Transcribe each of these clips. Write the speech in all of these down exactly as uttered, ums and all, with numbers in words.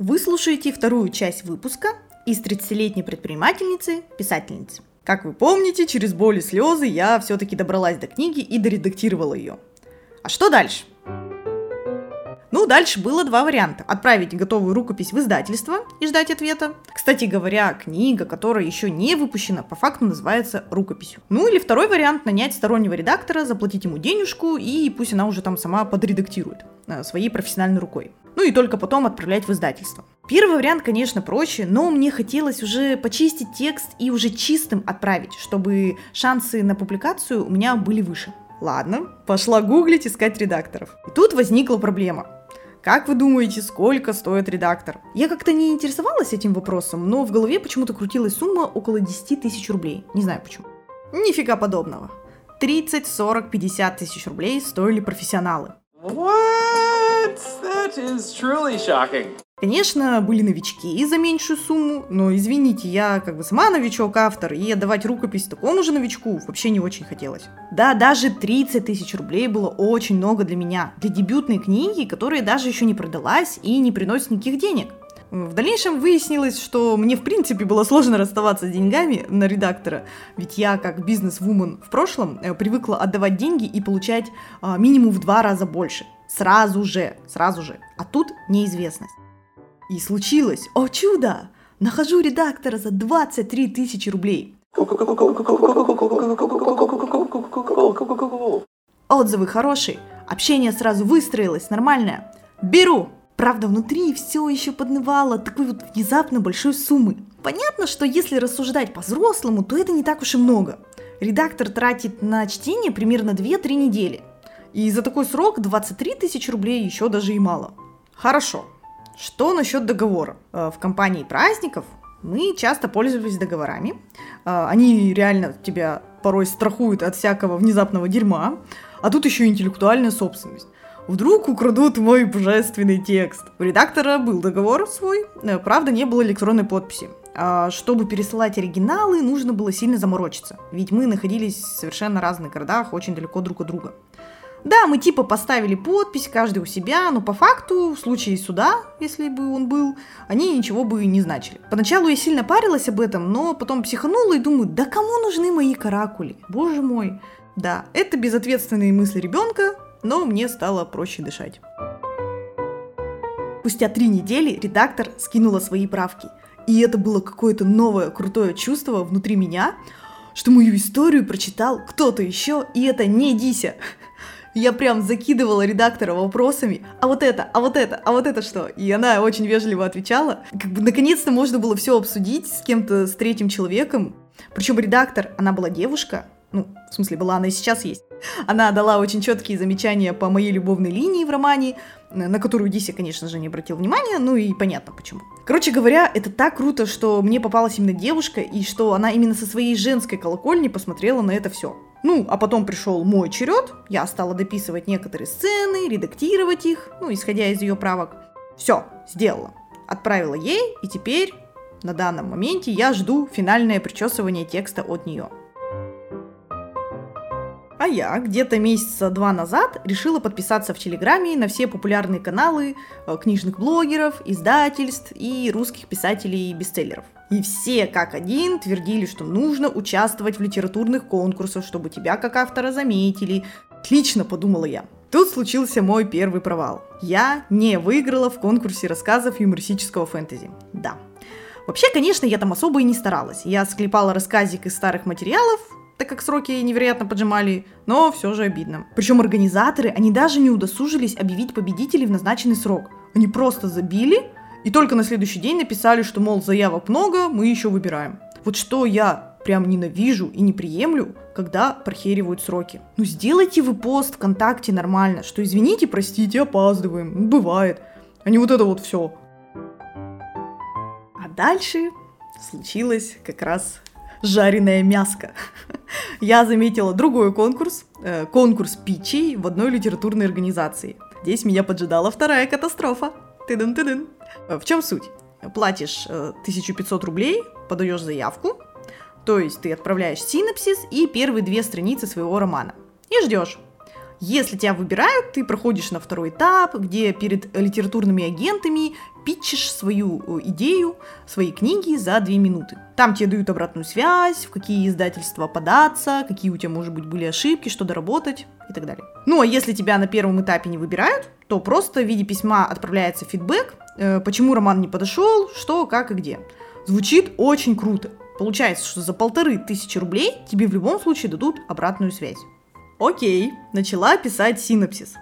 вы слушаете вторую часть выпуска из тридцатилетней предпринимательницы, писательницы. Как вы помните, через боль и слезы я все-таки добралась до книги и доредактировала ее. А что дальше? Ну, дальше было два варианта. Отправить готовую рукопись в издательство и ждать ответа. Кстати говоря, книга, которая еще не выпущена, по факту называется рукописью. Ну или второй вариант — нанять стороннего редактора, заплатить ему денежку и пусть она уже там сама подредактирует своей профессиональной рукой. Ну и только потом отправлять в издательство. Первый вариант, конечно, проще, но мне хотелось уже почистить текст и уже чистым отправить, чтобы шансы на публикацию у меня были выше. Ладно, пошла гуглить, искать редакторов. И тут возникла проблема. Как вы думаете, сколько стоит редактор? Я как-то не интересовалась этим вопросом, но в голове почему-то крутилась сумма около десять тысяч рублей. Не знаю почему. Нифига подобного. тридцать, сорок, пятьдесят тысяч рублей стоили профессионалы. What? That is truly shocking. Конечно, были новички за меньшую сумму, но извините, я как бы сама новичок-автор, и отдавать рукопись такому же новичку вообще не очень хотелось. Да, даже тридцать тысяч рублей было очень много для меня, для дебютной книги, которая даже еще не продалась и не приносит никаких денег. В дальнейшем выяснилось, что мне в принципе было сложно расставаться с деньгами на редактора, ведь я как бизнес-вумен в прошлом привыкла отдавать деньги и получать а, минимум в два раза больше. Сразу же, сразу же. А тут неизвестность. И случилось, о чудо, нахожу редактора за двадцать три тысячи рублей. Отзывы хорошие, общение сразу выстроилось, нормальное. Беру! Правда, внутри все еще поднывало такой вот внезапно большой суммы. Понятно, что если рассуждать по-взрослому, то это не так уж и много. Редактор тратит на чтение примерно две-три недели. И за такой срок двадцать три тысячи рублей еще даже и мало. Хорошо. Что насчет договора? В компании праздников мы часто пользовались договорами. Они реально тебя порой страхуют от всякого внезапного дерьма. А тут еще интеллектуальная собственность. Вдруг украдут мой божественный текст. У редактора был договор свой, правда, не было электронной подписи. А чтобы пересылать оригиналы, нужно было сильно заморочиться. Ведь мы находились в совершенно разных городах, очень далеко друг от друга. Да, мы типа поставили подпись, каждый у себя, но по факту, в случае суда, если бы он был, они ничего бы не значили. Поначалу я сильно парилась об этом, но потом психанула и думаю, да кому нужны мои каракули? Боже мой. Да, это безответственные мысли ребенка, но мне стало проще дышать. Спустя три недели редактор скинула свои правки. И это было какое-то новое крутое чувство внутри меня, что мою историю прочитал кто-то еще, и это не Дися. Я прям закидывала редактора вопросами, а вот это, а вот это, а вот это что? И она очень вежливо отвечала. Как бы наконец-то можно было все обсудить с кем-то, с третьим человеком. Причем редактор, она была девушка, ну, в смысле, была она и сейчас есть. Она дала очень четкие замечания по моей любовной линии в романе, на которую Дися, конечно же, не обратил внимания, ну и понятно почему. Короче говоря, это так круто, что мне попалась именно девушка, и что она именно со своей женской колокольни посмотрела на это все. Ну, а потом пришел мой черед, я стала дописывать некоторые сцены, редактировать их, ну, исходя из ее правок. Все, сделала. Отправила ей, и теперь, на данном моменте, я жду финальное причесывание текста от нее. А я где-то месяца два назад решила подписаться в Телеграме на все популярные каналы книжных блогеров, издательств и русских писателей и бестселлеров. И все как один твердили, что нужно участвовать в литературных конкурсах, чтобы тебя как автора заметили. Отлично, подумала я. Тут случился мой первый провал. Я не выиграла в конкурсе рассказов юмористического фэнтези. Да. Вообще, конечно, я там особо и не старалась. Я склепала рассказик из старых материалов, так как сроки невероятно поджимали, но все же обидно. Причем организаторы, они даже не удосужились объявить победителей в назначенный срок. Они просто забили и только на следующий день написали, что, мол, заявок много, мы еще выбираем. Вот что я прям ненавижу и не приемлю, когда прохеривают сроки. Ну сделайте вы пост ВКонтакте нормально, что извините, простите, опаздываем, бывает. А не вот это вот все. А дальше случилось как раз... жареное мяско. Я заметила другой конкурс, э, конкурс питчей в одной литературной организации. Здесь меня поджидала вторая катастрофа. Ты-дын-ты-дын. В чем суть? Платишь э, тысячу пятьсот рублей, подаешь заявку, то есть ты отправляешь синопсис и первые две страницы своего романа. И ждешь. Если тебя выбирают, ты проходишь на второй этап, где перед литературными агентами питчишь свою идею, свои книги за две минуты. Там тебе дают обратную связь, в какие издательства податься, какие у тебя, может быть, были ошибки, что доработать и так далее. Ну, а если тебя на первом этапе не выбирают, то просто в виде письма отправляется фидбэк, э, почему роман не подошел, что, как и где. Звучит очень круто. Получается, что за полторы тысячи рублей тебе в любом случае дадут обратную связь. Окей, начала писать синопсис.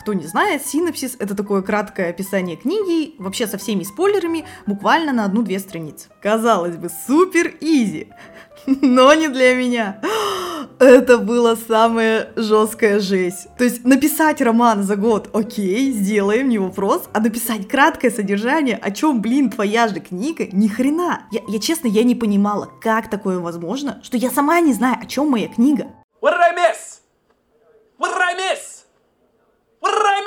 Кто не знает, синопсис — это такое краткое описание книги, вообще со всеми спойлерами, буквально на одну-две страницы. Казалось бы, супер изи, но не для меня. Это была самая жесткая жесть. То есть написать роман за год — окей, сделаем, не вопрос, а написать краткое содержание, о чем, блин, твоя же книга, ни хрена. Я, я честно, я не понимала, как такое возможно, что я сама не знаю, о чем моя книга. What did I miss? What did I miss?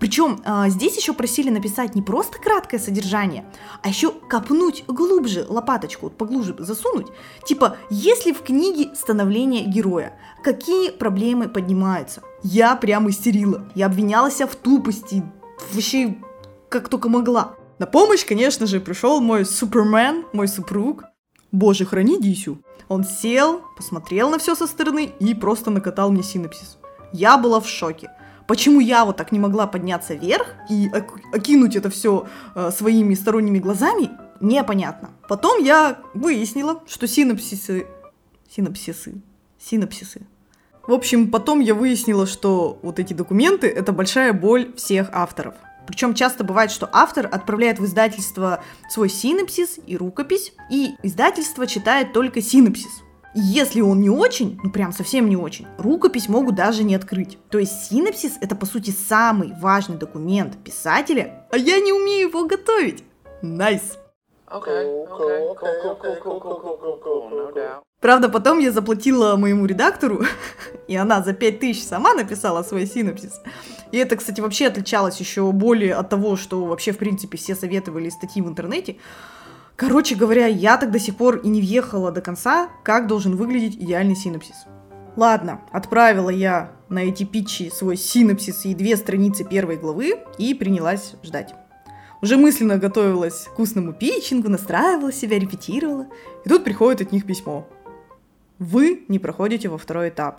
Причем э, здесь еще просили написать не просто краткое содержание, а еще копнуть глубже, лопаточку вот поглубже засунуть. Типа, есть ли в книге становление героя? Какие проблемы поднимаются? Я прям истерила. Я обвиняла себя в тупости, вообще как только могла. На помощь, конечно же, пришел мой супермен, мой супруг. Боже, храни Дисю. Он сел, посмотрел на все со стороны и просто накатал мне синопсис. Я была в шоке. Почему я вот так не могла подняться вверх и окинуть это все э, своими сторонними глазами, непонятно. Потом я выяснила, что синопсисы... Синопсисы... Синопсисы... В общем, потом я выяснила, что вот эти документы — это большая боль всех авторов. Причем часто бывает, что автор отправляет в издательство свой синопсис и рукопись, и издательство читает только синопсис. Если он не очень, ну прям совсем не очень, рукопись могут даже не открыть. То есть синопсис — это, по сути, самый важный документ писателя, а я не умею его готовить. Найс. Правда, потом я заплатила моему редактору, и она за пять тысяч сама написала свой синопсис. И это, кстати, вообще отличалось еще более от того, что вообще, в принципе, все советовали статьи в интернете. Короче говоря, я так до сих пор и не въехала до конца, как должен выглядеть идеальный синопсис. Ладно, отправила я на эти питчи свой синопсис и две страницы первой главы и принялась ждать. Уже мысленно готовилась к вкусному питчингу, настраивала себя, репетировала. И тут приходит от них письмо. Вы не проходите во второй этап.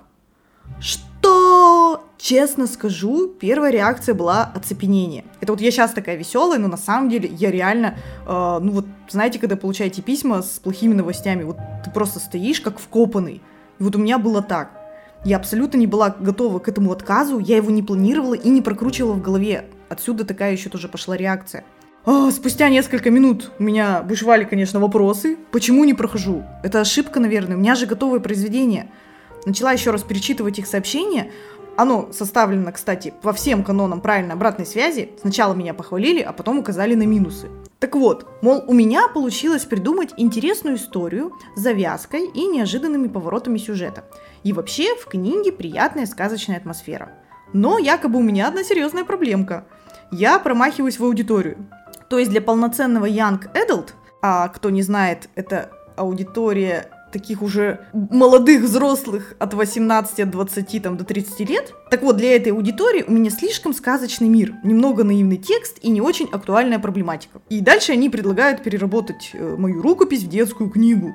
Что? Честно скажу, первая реакция была оцепенение. Это вот я сейчас такая веселая, но на самом деле я реально, э, ну вот, знаете, когда получаете письма с плохими новостями, вот ты просто стоишь как вкопанный. И вот у меня было так. Я абсолютно не была готова к этому отказу, я его не планировала и не прокручивала в голове. Отсюда такая еще тоже пошла реакция. А, спустя несколько минут у меня бушевали, конечно, вопросы. Почему не прохожу? Это ошибка, наверное, у меня же готовое произведение. Начала еще раз перечитывать их сообщения. Оно составлено, кстати, по всем канонам правильной обратной связи. Сначала меня похвалили, а потом указали на минусы. Так вот, мол, у меня получилось придумать интересную историю с завязкой и неожиданными поворотами сюжета. И вообще в книге приятная сказочная атмосфера. Но якобы у меня одна серьезная проблемка. Я промахиваюсь в аудиторию. То есть для полноценного young adult, а кто не знает, это аудитория... таких уже молодых взрослых от восемнадцати, от двадцати там, до тридцати лет. Так вот, для этой аудитории у меня слишком сказочный мир, немного наивный текст и не очень актуальная проблематика. И дальше они предлагают переработать э, мою рукопись в детскую книгу.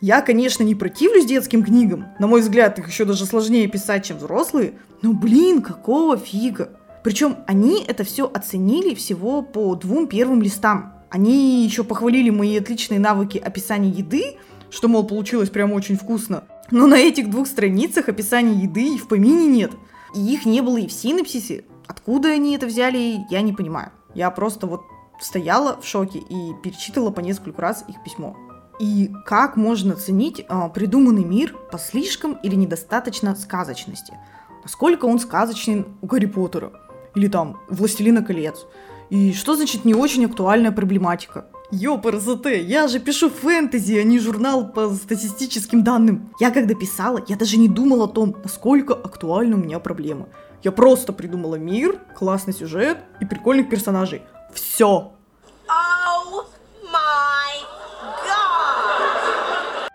Я, конечно, не противлюсь детским книгам, на мой взгляд, их еще даже сложнее писать, чем взрослые, но, блин, какого фига? Причем они это все оценили всего по двум первым листам. Они еще похвалили мои отличные навыки описания еды, что, мол, получилось прям очень вкусно. Но на этих двух страницах описания еды и в помине нет. И их не было и в синопсисе. Откуда они это взяли, я не понимаю. Я просто вот стояла в шоке и перечитала по нескольку раз их письмо. И как можно ценить а, придуманный мир по слишком или недостаточно сказочности? Насколько он сказочен у Гарри Поттера? Или там «Властелина колец»? И что значит не очень актуальная проблематика? Ёпрст, я же пишу фэнтези, а не журнал по статистическим данным. Я когда писала, я даже не думала о том, насколько актуальна у меня проблема. Я просто придумала мир, классный сюжет и прикольных персонажей. Все. Oh my God.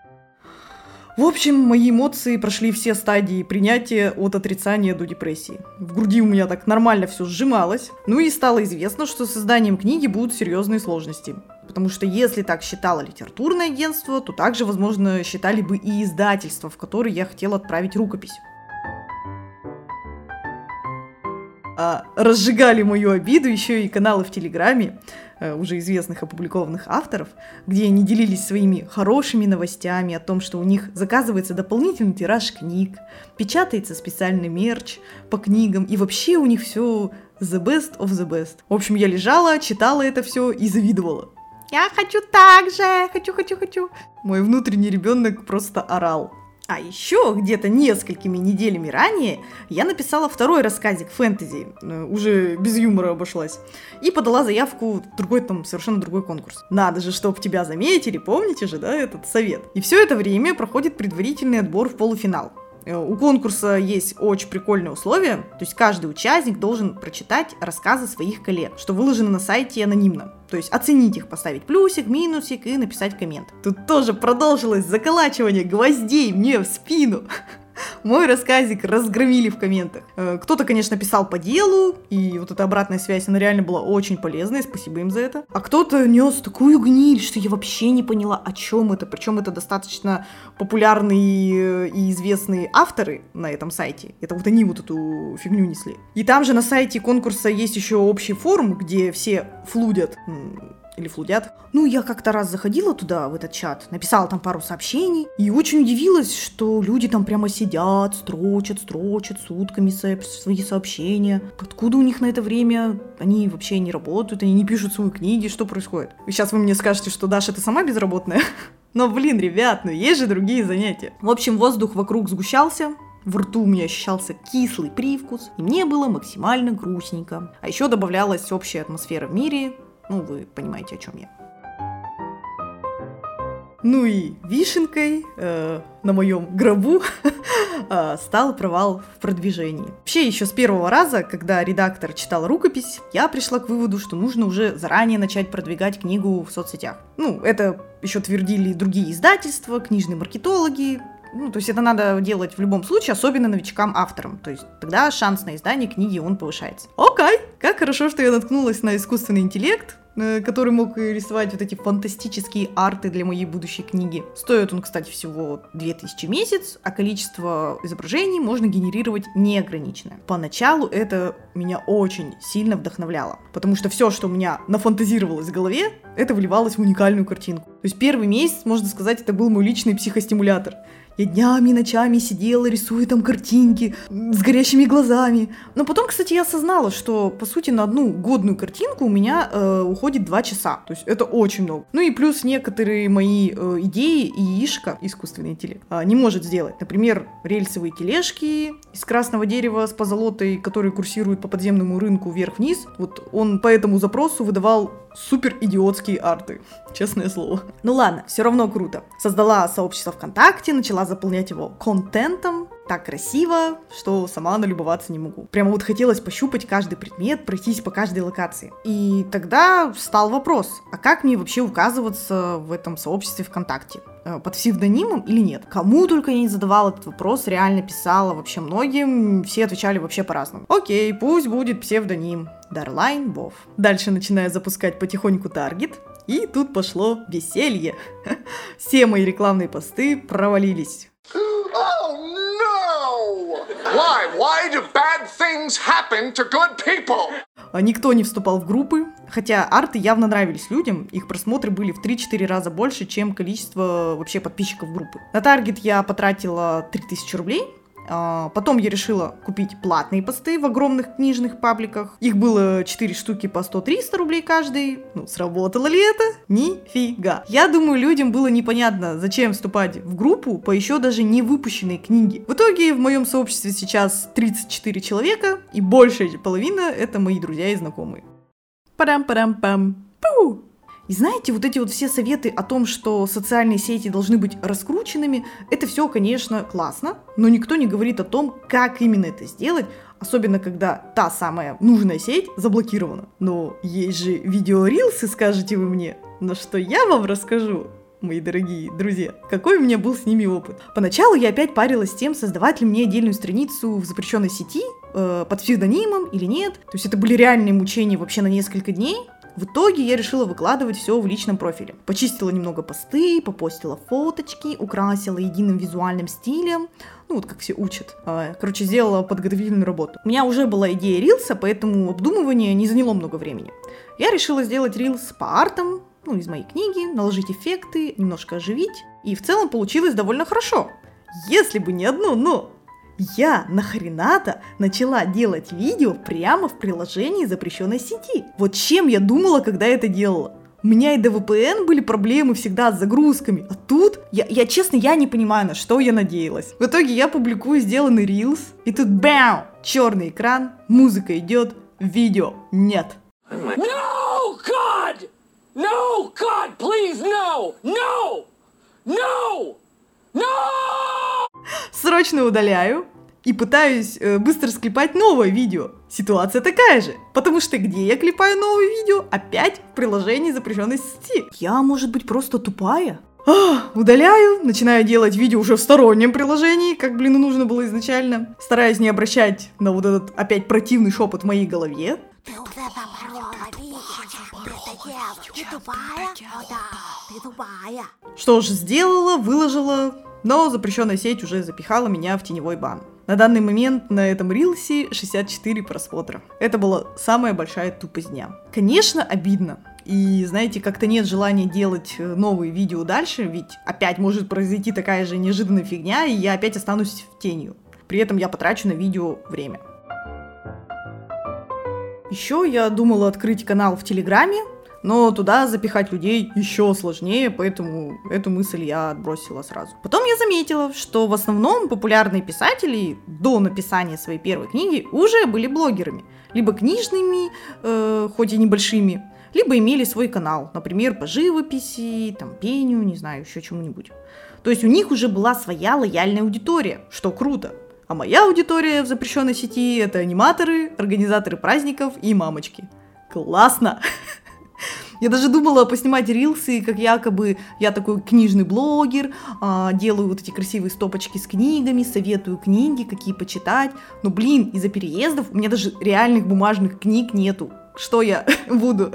В общем, мои эмоции прошли все стадии принятия от отрицания до депрессии. В груди у меня так нормально все сжималось. Ну и стало известно, что с изданием книги будут серьезные сложности. Потому что если так считало литературное агентство, то также, возможно, считали бы и издательство, в которое я хотела отправить рукопись. А разжигали мою обиду еще и каналы в Телеграме уже известных опубликованных авторов, где они делились своими хорошими новостями о том, что у них заказывается дополнительный тираж книг, печатается специальный мерч по книгам, и вообще у них все the best of the best. В общем, я лежала, читала это все и завидовала. Я хочу так же, хочу, хочу, хочу. Мой внутренний ребенок просто орал. А еще где-то несколькими неделями ранее я написала второй рассказик фэнтези, уже без юмора обошлась, и подала заявку в другой, там, совершенно другой конкурс. Надо же, чтоб тебя заметили, помните же, да, этот совет. И все это время проходит предварительный отбор в полуфинал. У конкурса есть очень прикольные условия, то есть каждый участник должен прочитать рассказы своих коллег, что выложено на сайте анонимно. То есть оценить их, поставить плюсик, минусик и написать коммент. Тут тоже продолжилось заколачивание гвоздей мне в спину. Мой рассказик разгромили в комментах. Кто-то, конечно, писал по делу, и вот эта обратная связь, она реально была очень полезной, спасибо им за это. А кто-то нес такую гниль, что я вообще не поняла, о чем это. Причем это достаточно популярные и известные авторы на этом сайте. Это вот они вот эту фигню несли. И там же на сайте конкурса есть еще общий форум, где все флудят. Или флудят. Ну, я как-то раз заходила туда, в этот чат, написала там пару сообщений, и очень удивилась, что люди там прямо сидят, строчат, строчат сутками свои сообщения. Откуда у них на это время? Они вообще не работают, они не пишут свои книги, что происходит? И сейчас вы мне скажете, что Даша, ты сама безработная? Но, блин, ребят, ну есть же другие занятия. В общем, воздух вокруг сгущался, в рту у меня ощущался кислый привкус, и мне было максимально грустненько. А еще добавлялась общая атмосфера в мире. Ну, вы понимаете, о чем я. Ну и вишенкой э, на моем гробу э, стал провал в продвижении. Вообще, еще с первого раза, когда редактор читал рукопись, я пришла к выводу, что нужно уже заранее начать продвигать книгу в соцсетях. Ну, это еще твердили другие издательства, книжные маркетологи. Ну, то есть это надо делать в любом случае, особенно новичкам-авторам. То есть тогда шанс на издание книги, он повышается. Окей, как хорошо, что я наткнулась на искусственный интеллект, который мог рисовать вот эти фантастические арты для моей будущей книги. Стоит он, кстати, всего две тысячи в месяц, а количество изображений можно генерировать неограниченно. Поначалу это меня очень сильно вдохновляло, потому что все, что у меня нафантазировалось в голове, это вливалось в уникальную картинку. То есть первый месяц, можно сказать, это был мой личный психостимулятор. Я днями, ночами сидела, рисуя там картинки с горящими глазами. Но потом, кстати, я осознала, что, по сути, на одну годную картинку у меня э, уходит два часа. То есть это очень много. Ну и плюс некоторые мои э, идеи и яишка, искусственный интеллект, э, не может сделать. Например, рельсовые тележки из красного дерева с позолотой, которые курсируют по подземному рынку вверх-вниз. Вот он по этому запросу выдавал супер идиотские арты, честное слово. Ну ладно, все равно круто. Создала сообщество ВКонтакте, начала заполнять его контентом. Так красиво, что сама налюбоваться не могу. Прямо вот хотелось пощупать каждый предмет, пройтись по каждой локации. И тогда встал вопрос, а как мне вообще указываться в этом сообществе ВКонтакте? Под псевдонимом или нет? Кому только я не задавала этот вопрос, реально писала вообще многим, все отвечали вообще по-разному. Окей, пусть будет псевдоним Дарлайн Бофф. Дальше начинаю запускать потихоньку таргет, и тут пошло веселье. Все мои рекламные посты провалились. Why? Why do bad things happen to good people? Никто не вступал в группы, хотя арты явно нравились людям, их просмотры были в три-четыре раза больше, чем количество вообще подписчиков группы. На таргет я потратила три тысячи рублей, потом я решила купить платные посты в огромных книжных пабликах. Их было четыре штуки по сто-триста рублей каждый. Ну, сработало ли это? Нифига. Я думаю, людям было непонятно, зачем вступать в группу по еще даже не выпущенной книге. В итоге в моем сообществе сейчас тридцать четыре человека, и большая половина это мои друзья и знакомые. Парам-парам-пам. Пу! И знаете, вот эти вот все советы о том, что социальные сети должны быть раскрученными, это все, конечно, классно, но никто не говорит о том, как именно это сделать, особенно когда та самая нужная сеть заблокирована. Но есть же видеорилсы, скажете вы мне, но что я вам расскажу, мои дорогие друзья, какой у меня был с ними опыт. Поначалу я опять парилась с тем, создавать ли мне отдельную страницу в запрещенной сети, э, под псевдонимом или нет. То есть это были реальные мучения вообще на несколько дней. В итоге я решила выкладывать все в личном профиле. Почистила немного посты, попостила фоточки, украсила единым визуальным стилем. Ну вот как все учат. Короче, сделала подготовительную работу. У меня уже была идея рилса, поэтому обдумывание не заняло много времени. Я решила сделать рилс по артам, ну из моей книги, наложить эффекты, немножко оживить. И в целом получилось довольно хорошо. Если бы не одно «но». Я нахрена-то начала делать видео прямо в приложении запрещенной сети. Вот чем я думала, когда это делала. У меня и до ви пи эн были проблемы всегда с загрузками. А тут, я, я честно, я не понимаю, на что я надеялась. В итоге я публикую сделанный рилс. И тут бэм! Черный экран, музыка идет, видео нет. No, God! No, God, please, no! No! No! No! Срочно удаляю и пытаюсь э, быстро склепать новое видео. Ситуация такая же, потому что где я клепаю новое видео? Опять в приложении запрещенной сети. Я, может быть, просто тупая? Ах, удаляю, начинаю делать видео уже в стороннем приложении, как, блин, и нужно было изначально. Стараюсь не обращать на вот этот опять противный шепот в моей голове. Ты вот это порвала, ты тупая? О да, ты тупая. Что ж, сделала, выложила... Но запрещенная сеть уже запихала меня в теневой бан. На данный момент на этом рилсе шестьдесят четыре просмотра. Это была самая большая тупость дня. Конечно, обидно. И, знаете, как-то нет желания делать новые видео дальше, ведь опять может произойти такая же неожиданная фигня, и я опять останусь в тени. При этом я потрачу на видео время. Еще я думала открыть канал в Телеграме, но туда запихать людей еще сложнее, поэтому эту мысль я отбросила сразу. Потом я заметила, что в основном популярные писатели до написания своей первой книги уже были блогерами. Либо книжными, э, хоть и небольшими, либо имели свой канал, например, по живописи, там, пению, не знаю, еще чему-нибудь. То есть у них уже была своя лояльная аудитория, что круто. А моя аудитория в запрещенной сети – это аниматоры, организаторы праздников и мамочки. Классно! Я даже думала поснимать рилсы, как якобы я такой книжный блогер, делаю вот эти красивые стопочки с книгами, советую книги, какие почитать. Но, блин, из-за переездов у меня даже реальных бумажных книг нету. Что я буду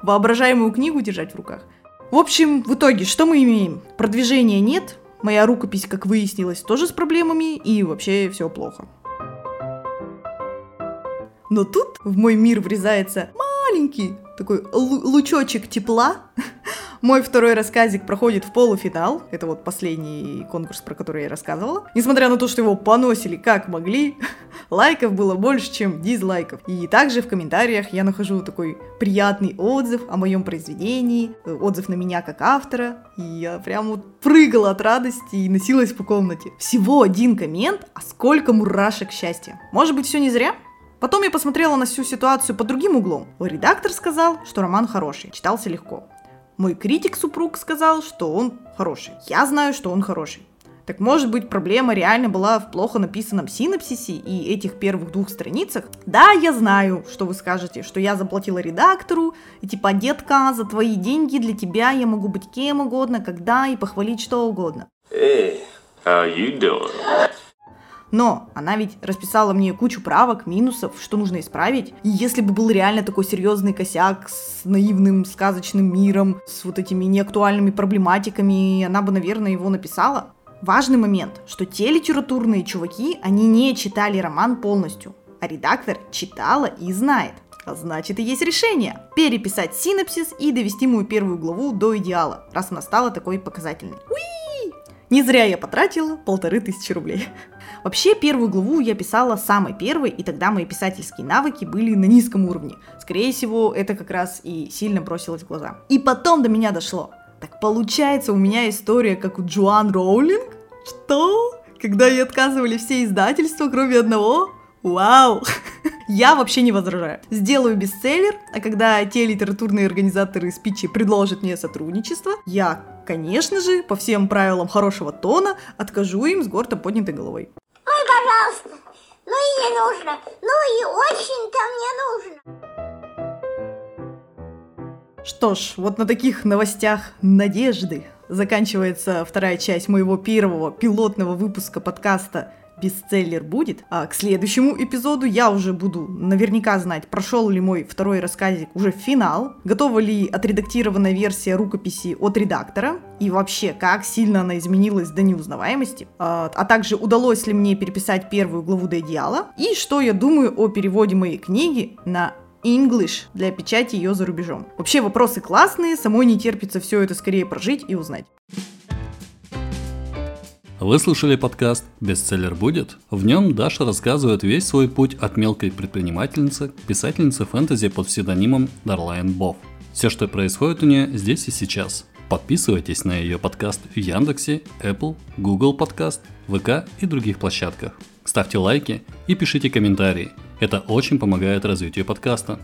воображаемую книгу держать в руках? В общем, в итоге, что мы имеем? Продвижения нет, моя рукопись, как выяснилось, тоже с проблемами, и вообще все плохо. Но тут в мой мир врезается маленький такой л- лучочек тепла. Мой второй рассказик проходит в полуфинал. Это вот последний конкурс, про который я рассказывала. Несмотря на то, что его поносили как могли, лайков было больше, чем дизлайков. И также в комментариях я нахожу такой приятный отзыв о моем произведении, отзыв на меня как автора. И я прям вот прыгала от радости и носилась по комнате. Всего один коммент, а сколько мурашек счастья. Может быть, все не зря? Потом я посмотрела на всю ситуацию под другим углом. Редактор сказал, что роман хороший, читался легко. Мой критик-супруг сказал, что он хороший. Я знаю, что он хороший. Так может быть, проблема реально была в плохо написанном синопсисе и этих первых двух страницах? Да, я знаю, что вы скажете, что я заплатила редактору, и типа, детка, за твои деньги для тебя я могу быть кем угодно, когда и похвалить что угодно. Эй, how you doing? Но она ведь расписала мне кучу правок, минусов, что нужно исправить. И если бы был реально такой серьезный косяк с наивным сказочным миром, с вот этими неактуальными проблематиками, она бы, наверное, его написала. Важный момент, что те литературные чуваки, они не читали роман полностью, а редактор читала и знает. А значит, и есть решение. Переписать синопсис и довести мою первую главу до идеала, раз она стала такой показательной. Уи! Не зря я потратила полторы тысячи рублей. Вообще, первую главу я писала самой первой, и тогда мои писательские навыки были на низком уровне. Скорее всего, это как раз и сильно бросилось в глаза. И потом до меня дошло. Так получается, у меня история, как у Джоан Роулинг? Что? Когда ей отказывали все издательства, кроме одного? Вау! Я вообще не возражаю. Сделаю бестселлер, а когда те литературные организаторы спичи предложат мне сотрудничество, я, конечно же, по всем правилам хорошего тона откажу им с гордо поднятой головой. Ой, пожалуйста, ну и не нужно, ну и очень-то мне нужно. Что ж, вот на таких новостях надежды заканчивается вторая часть моего первого пилотного выпуска подкаста «Бестселлер будет». А к следующему эпизоду я уже буду наверняка знать, прошел ли мой второй рассказик уже финал, готова ли отредактированная версия рукописи от редактора, и вообще, как сильно она изменилась до неузнаваемости, а, а также удалось ли мне переписать первую главу до идеала, и что я думаю о переводе моей книги на English для печати ее за рубежом. Вообще, вопросы классные, самой не терпится все это скорее прожить и узнать. Вы слушали подкаст «Бестселлер будет». В нем Даша рассказывает весь свой путь от мелкой предпринимательницы к писательнице фэнтези под псевдонимом Дарлайн Бофф. Все, что происходит у нее здесь и сейчас. Подписывайтесь на ее подкаст в Яндексе, Apple, Google Подкаст, ВК и других площадках. Ставьте лайки и пишите комментарии. Это очень помогает развитию подкаста.